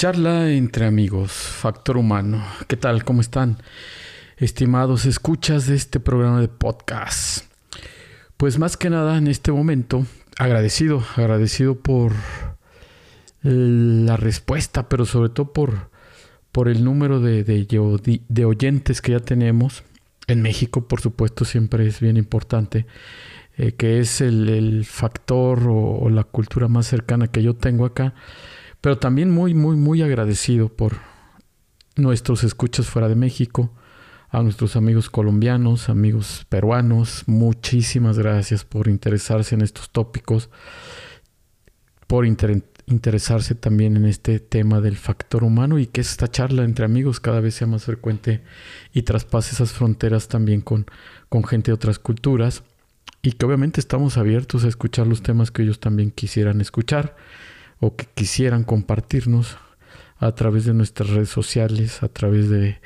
Charla entre amigos, factor humano. ¿Qué tal? ¿Cómo están? Estimados escuchas de este programa de podcast. Pues más que nada en este momento, agradecido por la respuesta, pero sobre todo por el número de oyentes que ya tenemos. En México, por supuesto, siempre es bien importante, que es el factor o la cultura más cercana que yo tengo acá. Pero también muy agradecido por nuestros escuchas fuera de México, a nuestros amigos colombianos, amigos peruanos. Muchísimas gracias por interesarse en estos tópicos, por interesarse también en este tema del factor humano y que esta charla entre amigos cada vez sea más frecuente y traspase esas fronteras también con gente de otras culturas. Y que obviamente estamos abiertos a escuchar los temas que ellos también quisieran escuchar o que quisieran compartirnos a través de nuestras redes sociales, a través de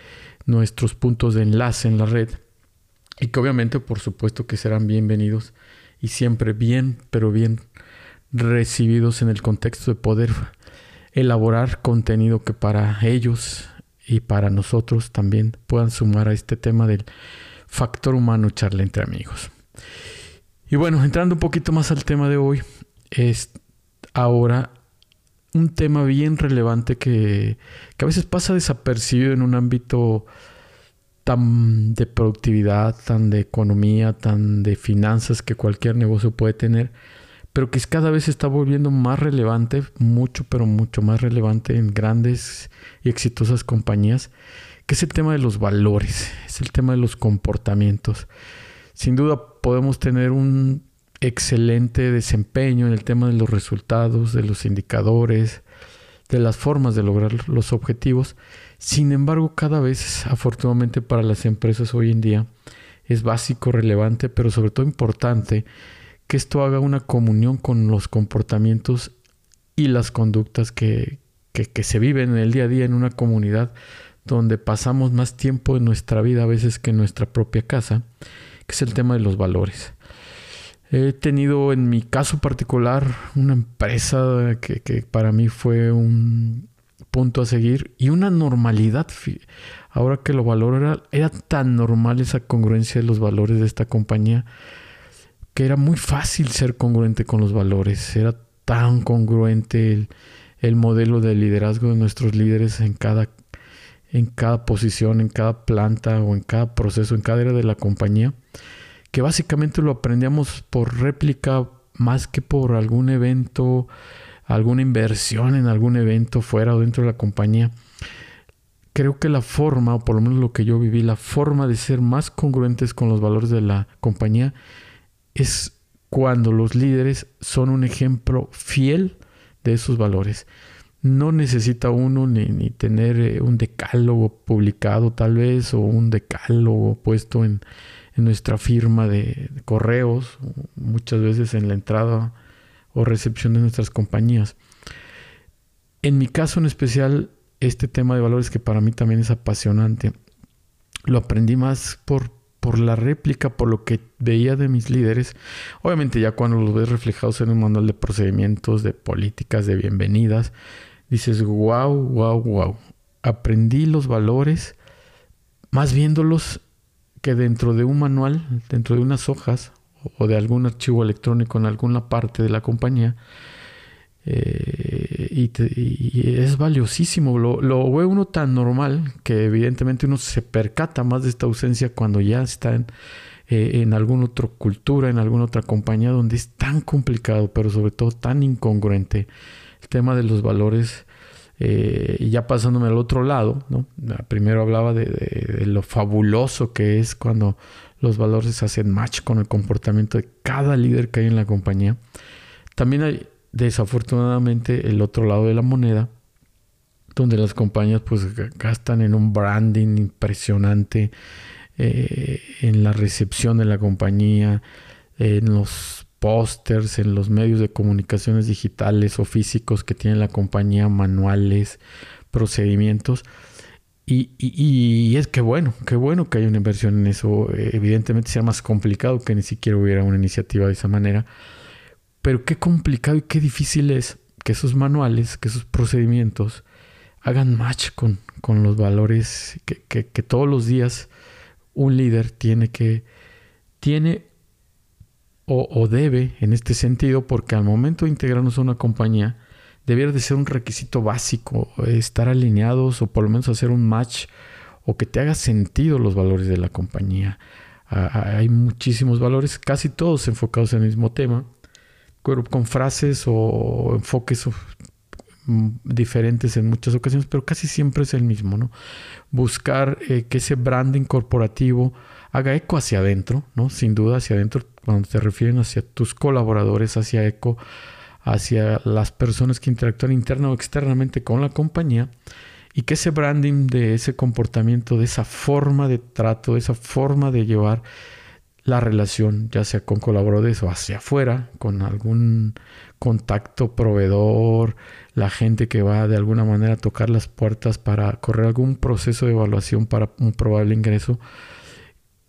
nuestros puntos de enlace en la red, y que obviamente por supuesto que serán bienvenidos y siempre bien recibidos en el contexto de poder elaborar contenido que para ellos y para nosotros también puedan sumar a este tema del factor humano, charla entre amigos. Y bueno, entrando un poquito más al tema de hoy, es ahora un tema bien relevante que a veces pasa desapercibido en un ámbito tan de productividad, tan de economía, tan de finanzas que cualquier negocio puede tener, pero que cada vez se está volviendo más relevante, mucho más relevante en grandes y exitosas compañías, que es el tema de los valores, es el tema de los comportamientos. Sin duda podemos tener un excelente desempeño en el tema de los resultados, de los indicadores, de las formas de lograr los objetivos. Sin embargo, cada vez, afortunadamente para las empresas hoy en día, es básico, relevante, pero sobre todo importante que esto haga una comunión con los comportamientos y las conductas que se viven en el día a día en una comunidad donde pasamos más tiempo en nuestra vida a veces que en nuestra propia casa, que es el tema de los valores. He tenido en mi caso particular una empresa que para mí fue un punto a seguir y una normalidad. Ahora que lo valoro, era tan normal esa congruencia de los valores de esta compañía que era muy fácil ser congruente con los valores. Era tan congruente el modelo de liderazgo de nuestros líderes en cada posición, en cada planta o en cada proceso, en cada área de la compañía, que básicamente lo aprendíamos por réplica más que por algún evento, alguna inversión en algún evento fuera o dentro de la compañía. Creo que la forma, o por lo menos lo que yo viví, la forma de ser más congruentes con los valores de la compañía es cuando los líderes son un ejemplo fiel de esos valores. No necesita uno ni tener un decálogo publicado tal vez, o un decálogo puesto en nuestra firma de correos, muchas veces en la entrada o recepción de nuestras compañías. En mi caso en especial, este tema de valores, que para mí también es apasionante, lo aprendí más por la réplica, por lo que veía de mis líderes. Obviamente ya cuando los ves reflejados en un manual de procedimientos, de políticas, de bienvenidas, dices wow. Aprendí los valores más viéndolos que dentro de un manual, dentro de unas hojas o de algún archivo electrónico en alguna parte de la compañía. Y es valiosísimo. Lo ve uno tan normal que evidentemente uno se percata más de esta ausencia cuando ya está en alguna otra cultura, en alguna otra compañía, donde es tan complicado, pero sobre todo tan incongruente el tema de los valores. Y ya pasándome al otro lado, ¿no? Primero hablaba de lo fabuloso que es cuando los valores hacen match con el comportamiento de cada líder que hay en la compañía. También hay, desafortunadamente, el otro lado de la moneda, donde las compañías pues gastan en un branding impresionante, en la recepción de la compañía, en los pósters, en los medios de comunicaciones digitales o físicos que tiene la compañía, manuales, procedimientos. Y es que qué bueno que haya una inversión en eso. Evidentemente sea más complicado, que ni siquiera hubiera una iniciativa de esa manera. Pero qué complicado y qué difícil es que esos manuales, que esos procedimientos hagan match con los valores que todos los días un líder tiene o debe, en este sentido, porque al momento de integrarnos a una compañía debiera de ser un requisito básico estar alineados, o por lo menos hacer un match, o que te haga sentido los valores de la compañía. Hay muchísimos valores, casi todos enfocados en el mismo tema, con frases o enfoques diferentes en muchas ocasiones, pero casi siempre es el mismo, ¿no? Buscar que ese branding corporativo haga eco hacia adentro, ¿no? Sin duda hacia adentro, cuando te refieren hacia tus colaboradores, hacia eco, hacia las personas que interactúan interna o externamente con la compañía, y que ese branding de ese comportamiento, de esa forma de trato, de esa forma de llevar la relación, ya sea con colaboradores o hacia afuera, con algún contacto, proveedor, la gente que va de alguna manera a tocar las puertas para correr algún proceso de evaluación para un probable ingreso,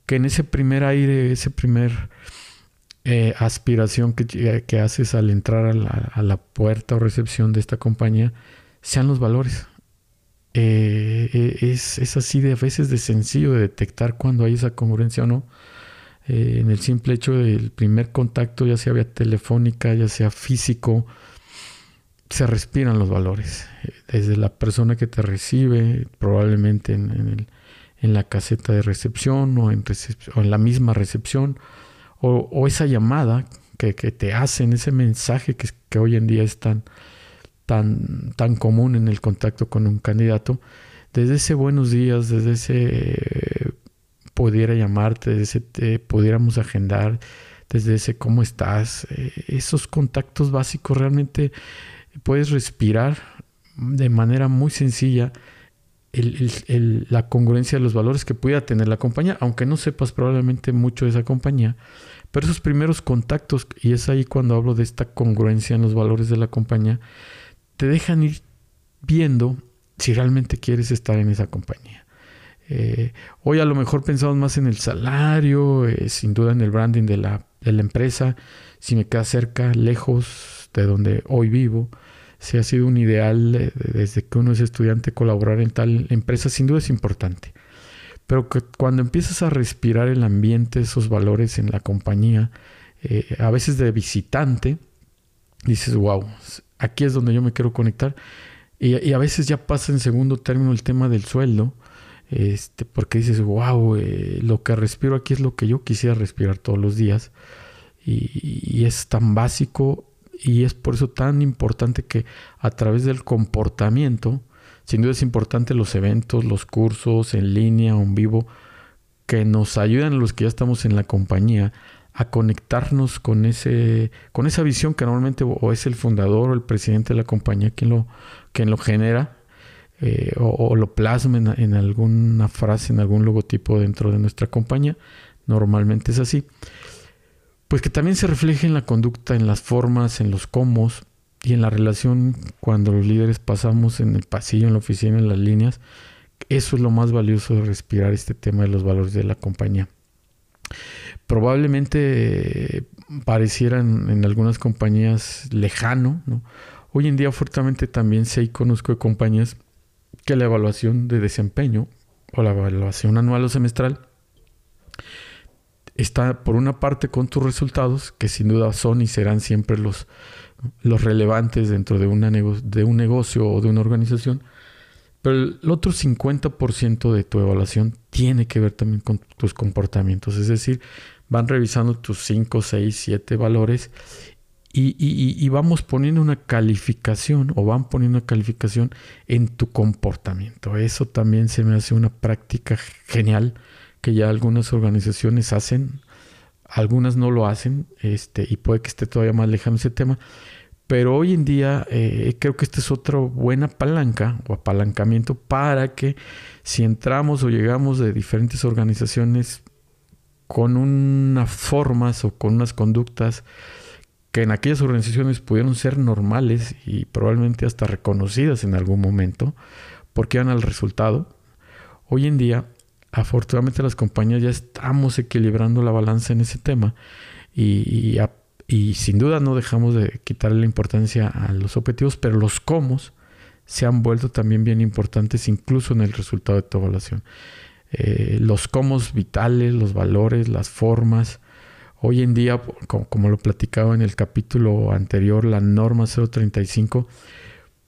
que en ese primer aire, ese primer aspiración que haces al entrar a la puerta o recepción de esta compañía, sean los valores. Es así de a veces de sencillo de detectar cuando hay esa congruencia o no. En el simple hecho del primer contacto, ya sea vía telefónica, ya sea físico, se respiran los valores. Desde la persona que te recibe, probablemente en la caseta de recepción o en la misma recepción, o esa llamada que te hacen, ese mensaje que hoy en día es tan común en el contacto con un candidato, desde ese buenos días, desde ese pudiera llamarte, desde ese te pudiéramos agendar, desde ese cómo estás, esos contactos básicos realmente puedes respirar de manera muy sencilla la congruencia de los valores que pudiera tener la compañía, aunque no sepas probablemente mucho de esa compañía, pero esos primeros contactos, y es ahí cuando hablo de esta congruencia en los valores de la compañía, te dejan ir viendo si realmente quieres estar en esa compañía. Hoy a lo mejor pensamos más en el salario, sin duda en el branding de la empresa, si me queda cerca, lejos de donde hoy vivo. Si ha sido un ideal desde que uno es estudiante colaborar en tal empresa, sin duda es importante. Pero que cuando empiezas a respirar el ambiente, esos valores en la compañía, a veces de visitante, dices, wow, aquí es donde yo me quiero conectar. Y a veces ya pasa en segundo término el tema del sueldo, porque dices, wow, lo que respiro aquí es lo que yo quisiera respirar todos los días. Y es tan básico. Y es por eso tan importante que a través del comportamiento, sin duda es importante los eventos, los cursos en línea o en vivo, que nos ayudan los que ya estamos en la compañía a conectarnos con esa visión que normalmente o es el fundador o el presidente de la compañía quien lo genera o lo plasma en alguna frase, en algún logotipo dentro de nuestra compañía. Normalmente es así. Pues que también se refleje en la conducta, en las formas, en los cómo y en la relación cuando los líderes pasamos en el pasillo, en la oficina, en las líneas. Eso es lo más valioso de respirar este tema de los valores de la compañía. Probablemente parecieran en algunas compañías lejano, ¿no? Hoy en día, afortunadamente, también sé y conozco de compañías que la evaluación de desempeño o la evaluación anual o semestral está por una parte con tus resultados, que sin duda son y serán siempre los relevantes dentro de, un negocio o de una organización, pero el otro 50% de tu evaluación tiene que ver también con tus comportamientos. Es decir, van revisando tus 5, 6, 7 valores y vamos poniendo una calificación o van poniendo una calificación en tu comportamiento. Eso también se me hace una práctica genial que ya algunas organizaciones hacen, algunas no lo hacen, y puede que esté todavía más lejano ese tema, pero hoy en día creo que esta es otra buena palanca o apalancamiento para que si entramos o llegamos de diferentes organizaciones con unas formas o con unas conductas que en aquellas organizaciones pudieron ser normales y probablemente hasta reconocidas en algún momento, porque iban al resultado, hoy en día afortunadamente las compañías ya estamos equilibrando la balanza en ese tema y sin duda no dejamos de quitarle la importancia a los objetivos, pero los cómo se han vuelto también bien importantes incluso en el resultado de tu evaluación. Los cómo vitales, los valores, las formas. Hoy en día, como lo platicaba en el capítulo anterior, la norma 035,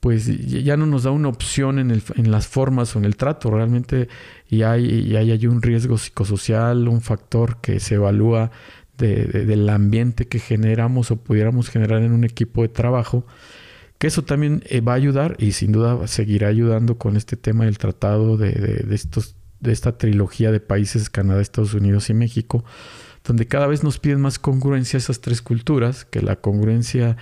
pues ya no nos da una opción en las formas o en el trato. Realmente y hay un riesgo psicosocial, un factor que se evalúa del ambiente que generamos o pudiéramos generar en un equipo de trabajo, que eso también va a ayudar y sin duda seguirá ayudando con este tema del tratado de esta trilogía de países, Canadá, Estados Unidos y México, donde cada vez nos piden más congruencia a esas tres culturas, que la congruencia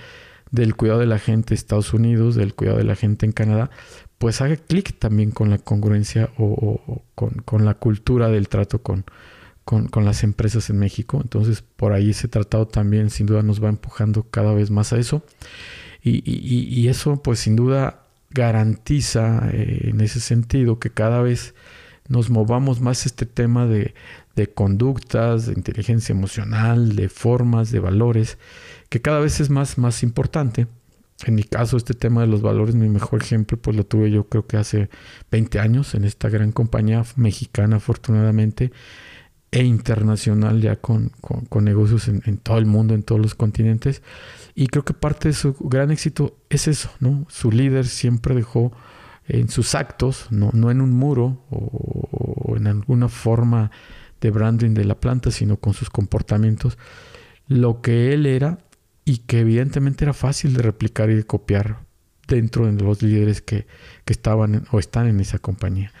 del cuidado de la gente en Estados Unidos, del cuidado de la gente en Canadá, pues haga clic también con la congruencia o con la cultura del trato con las empresas en México. Entonces, por ahí ese tratado también sin duda nos va empujando cada vez más a eso. Y eso, pues sin duda, garantiza en ese sentido que cada vez nos movamos más este tema de conductas, de inteligencia emocional, de formas, de valores, que cada vez es más importante. En mi caso, este tema de los valores, mi mejor ejemplo, pues lo tuve yo creo que hace 20 años en esta gran compañía mexicana, afortunadamente, e internacional ya con negocios en todo el mundo, en todos los continentes. Y creo que parte de su gran éxito es eso, ¿no? Su líder siempre dejó en sus actos, no en un muro o en alguna forma de branding de la planta, sino con sus comportamientos, lo que él era y que evidentemente era fácil de replicar y de copiar dentro de los líderes que estaban o están en esa compañía.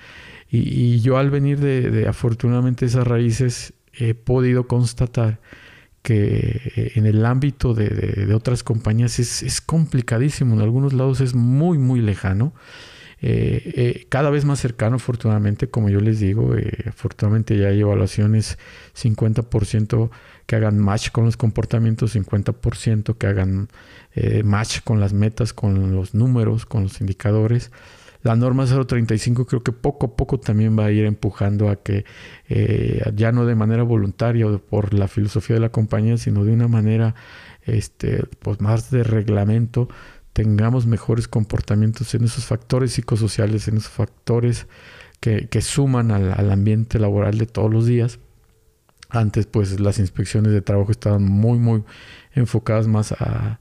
Y yo al venir de afortunadamente esas raíces he podido constatar que en el ámbito de otras compañías es complicadísimo, en algunos lados es muy lejano. Cada vez más cercano, afortunadamente, como yo les digo, afortunadamente ya hay evaluaciones 50% que hagan match con los comportamientos, 50% que hagan match con las metas, con los números, con los indicadores. La norma 035 creo que poco a poco también va a ir empujando a que ya no de manera voluntaria o por la filosofía de la compañía, sino de una manera pues más de reglamento, tengamos mejores comportamientos en esos factores psicosociales, en esos factores que suman al ambiente laboral de todos los días. Antes, pues, las inspecciones de trabajo estaban muy enfocadas más a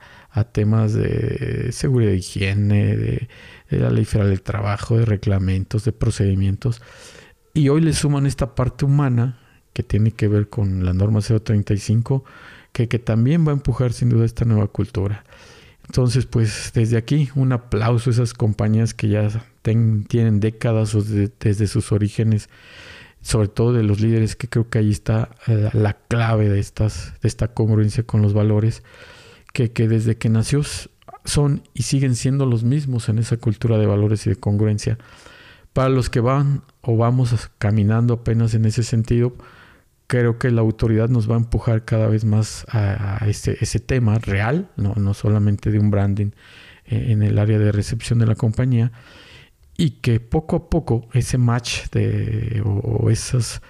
temas de seguridad, de higiene, de la ley federal del trabajo, de reglamentos, de procedimientos. Y hoy le suman esta parte humana que tiene que ver con la norma 035, que también va a empujar sin duda esta nueva cultura. Entonces, pues desde aquí un aplauso a esas compañías que ya tienen décadas desde sus orígenes, sobre todo de los líderes, que creo que ahí está la clave de esta congruencia con los valores, que desde que nació son y siguen siendo los mismos en esa cultura de valores y de congruencia. Para los que van o vamos caminando apenas en ese sentido, creo que la autoridad nos va a empujar cada vez más a ese tema real, no solamente de un branding en el área de recepción de la compañía, y que poco a poco ese match o esos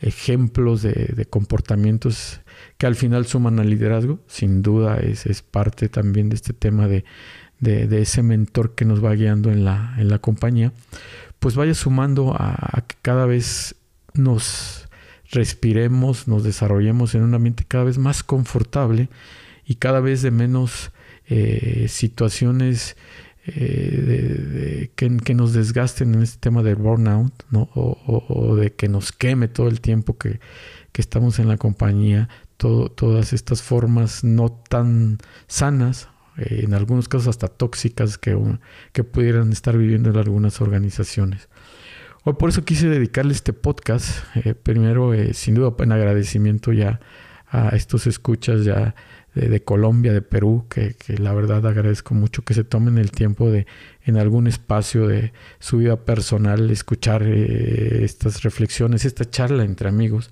ejemplos de comportamientos que al final suman al liderazgo, sin duda es parte también de este tema de ese mentor que nos va guiando en la compañía, pues vaya sumando a que cada vez nos respiremos, nos desarrollemos en un ambiente cada vez más confortable y cada vez de menos situaciones que nos desgasten en este tema de burnout, ¿no? O de que nos queme todo el tiempo que estamos en la compañía, todas estas formas no tan sanas, en algunos casos hasta tóxicas que pudieran estar viviendo en algunas organizaciones. Hoy por eso quise dedicarle este podcast, primero sin duda en agradecimiento ya a estos escuchas ya de Colombia, de Perú, que la verdad agradezco mucho que se tomen el tiempo de en algún espacio de su vida personal escuchar estas reflexiones, esta charla entre amigos,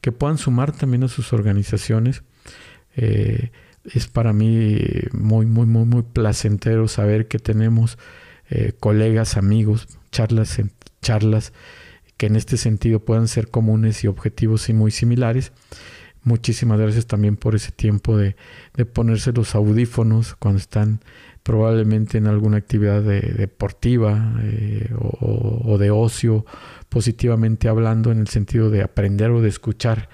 que puedan sumar también a sus organizaciones. Es para mí muy placentero saber que tenemos colegas, amigos, charlas que en este sentido puedan ser comunes y objetivos y muy similares. Muchísimas gracias también por ese tiempo de ponerse los audífonos cuando están probablemente en alguna actividad deportiva o de ocio, positivamente hablando, en el sentido de aprender o de escuchar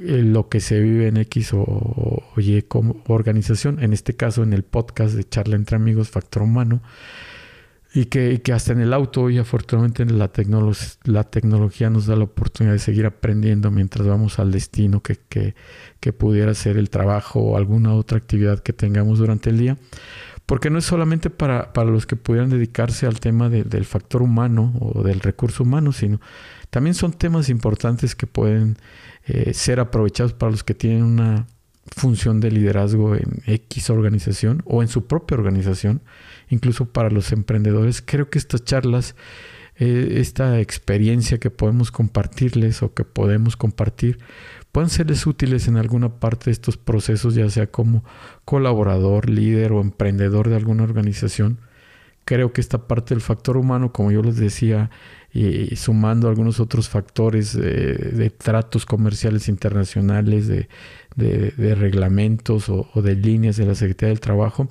lo que se vive en X o Y como organización, en este caso en el podcast de Charla Entre Amigos, Factor Humano, y que hasta en el auto hoy afortunadamente la tecnología nos da la oportunidad de seguir aprendiendo mientras vamos al destino que pudiera ser el trabajo o alguna otra actividad que tengamos durante el día. Porque no es solamente para los que pudieran dedicarse al tema del factor humano o del recurso humano, sino también son temas importantes que pueden ser aprovechados para los que tienen una función de liderazgo en X organización o en su propia organización, incluso para los emprendedores. Creo que estas charlas, esta experiencia que podemos compartirles o que podemos compartir, pueden serles útiles en alguna parte de estos procesos, ya sea como colaborador, líder o emprendedor de alguna organización. Creo que esta parte del factor humano, como yo les decía, y sumando algunos otros factores de tratos comerciales internacionales, de reglamentos o de líneas de la Secretaría del Trabajo,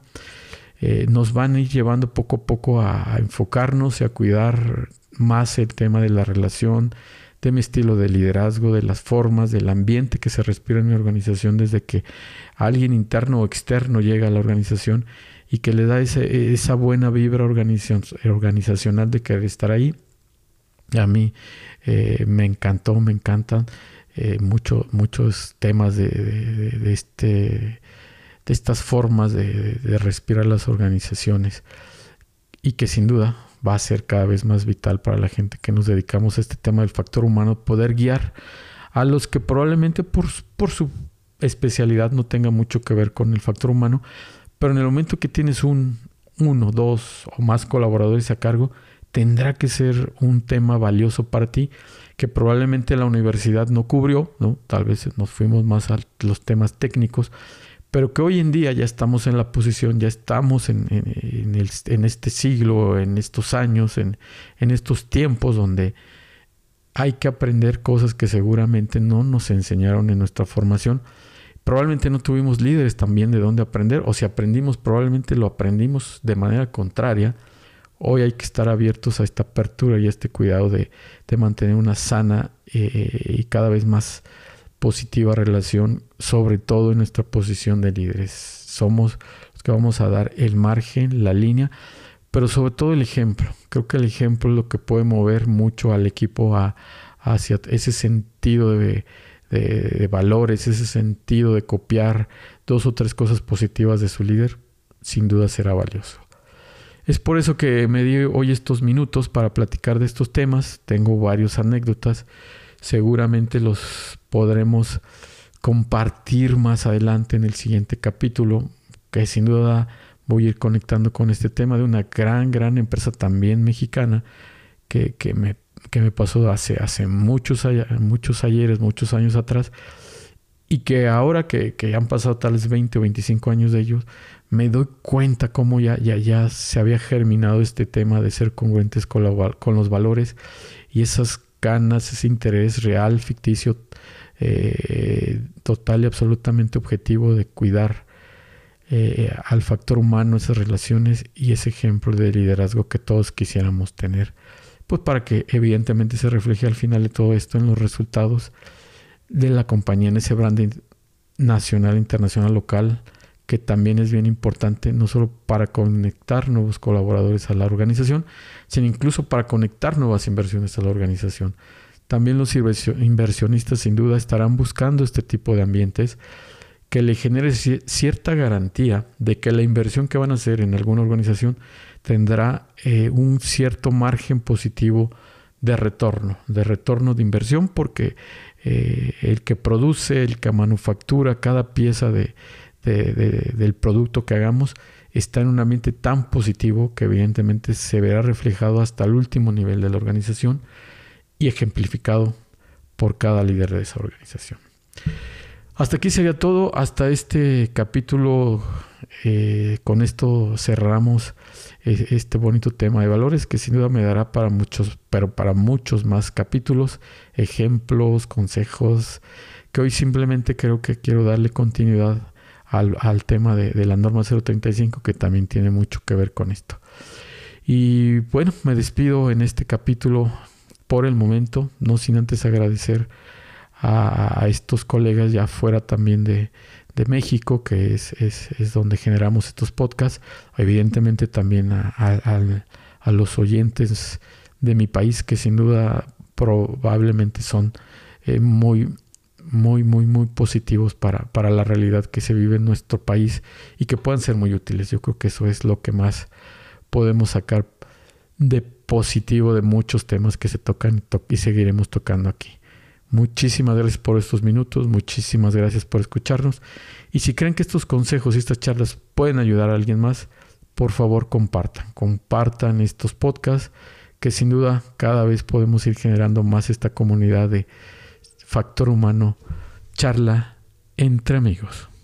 nos van a ir llevando poco a poco a enfocarnos y a cuidar más el tema de la relación, de mi estilo de liderazgo, de las formas, del ambiente que se respira en mi organización desde que alguien interno o externo llega a la organización y que le da esa buena vibra organizacional de querer estar ahí. A mí me encantan muchos temas de estas formas de respirar las organizaciones, y que sin duda va a ser cada vez más vital para la gente que nos dedicamos a este tema del factor humano, poder guiar a los que probablemente por su especialidad no tenga mucho que ver con el factor humano, pero en el momento que tienes uno, dos o más colaboradores a cargo, tendrá que ser un tema valioso para ti, que probablemente la universidad no cubrió, ¿no? Tal vez nos fuimos más a los temas técnicos, pero que hoy en día ya estamos en la posición, ya estamos en este siglo, en estos años, en estos tiempos donde hay que aprender cosas que seguramente no nos enseñaron en nuestra formación. Probablemente no tuvimos líderes también de dónde aprender, o si aprendimos, probablemente lo aprendimos de manera contraria. Hoy hay que estar abiertos a esta apertura y a este cuidado de mantener una sana y cada vez más positiva relación, sobre todo en nuestra posición de líderes. Somos los que vamos a dar el margen, la línea, pero sobre todo el ejemplo. Creo que el ejemplo es lo que puede mover mucho al equipo hacia ese sentido de valores, ese sentido de copiar 2 o 3 cosas positivas de su líder. Sin duda será valioso. Es por eso que me di hoy estos minutos para platicar de estos temas. Tengo varias anécdotas. Seguramente los podremos compartir más adelante en el siguiente capítulo, que sin duda voy a ir conectando con este tema de una gran empresa también mexicana que me pasó hace muchos ayeres, muchos años atrás, y que ahora que han pasado tal vez 20 o 25 años de ellos, me doy cuenta cómo ya se había germinado este tema de ser congruentes con los valores y esas ganas, ese interés real, ficticio, total y absolutamente objetivo de cuidar al factor humano, esas relaciones y ese ejemplo de liderazgo que todos quisiéramos tener, pues para que evidentemente se refleje al final de todo esto en los resultados de la compañía, en ese branding nacional, internacional, local, que también es bien importante, no solo para conectar nuevos colaboradores a la organización, sino incluso para conectar nuevas inversiones a la organización. También los inversionistas sin duda estarán buscando este tipo de ambientes que le genere cierta garantía de que la inversión que van a hacer en alguna organización tendrá un cierto margen positivo de retorno de inversión, porque el que produce, el que manufactura cada pieza del producto que hagamos está en un ambiente tan positivo que evidentemente se verá reflejado hasta el último nivel de la organización y ejemplificado por cada líder de esa organización. Hasta aquí sería todo, hasta este capítulo Con esto cerramos este bonito tema de valores, que sin duda me dará para muchos, pero para muchos más capítulos, ejemplos, consejos, que hoy simplemente creo que quiero darle continuidad al tema de la norma 035, que también tiene mucho que ver con esto. Y bueno, me despido en este capítulo por el momento, no sin antes agradecer a estos colegas ya fuera también de México, que es donde generamos estos podcasts, evidentemente también a los oyentes de mi país, que sin duda probablemente son muy positivos para la realidad que se vive en nuestro país y que puedan ser muy útiles. Yo creo que eso es lo que más podemos sacar de positivo de muchos temas que se tocan y seguiremos tocando aquí. Muchísimas gracias por estos minutos, muchísimas gracias por escucharnos, y si creen que estos consejos y estas charlas pueden ayudar a alguien más, por favor compartan estos podcasts, que sin duda cada vez podemos ir generando más esta comunidad de Factor Humano, charla entre amigos.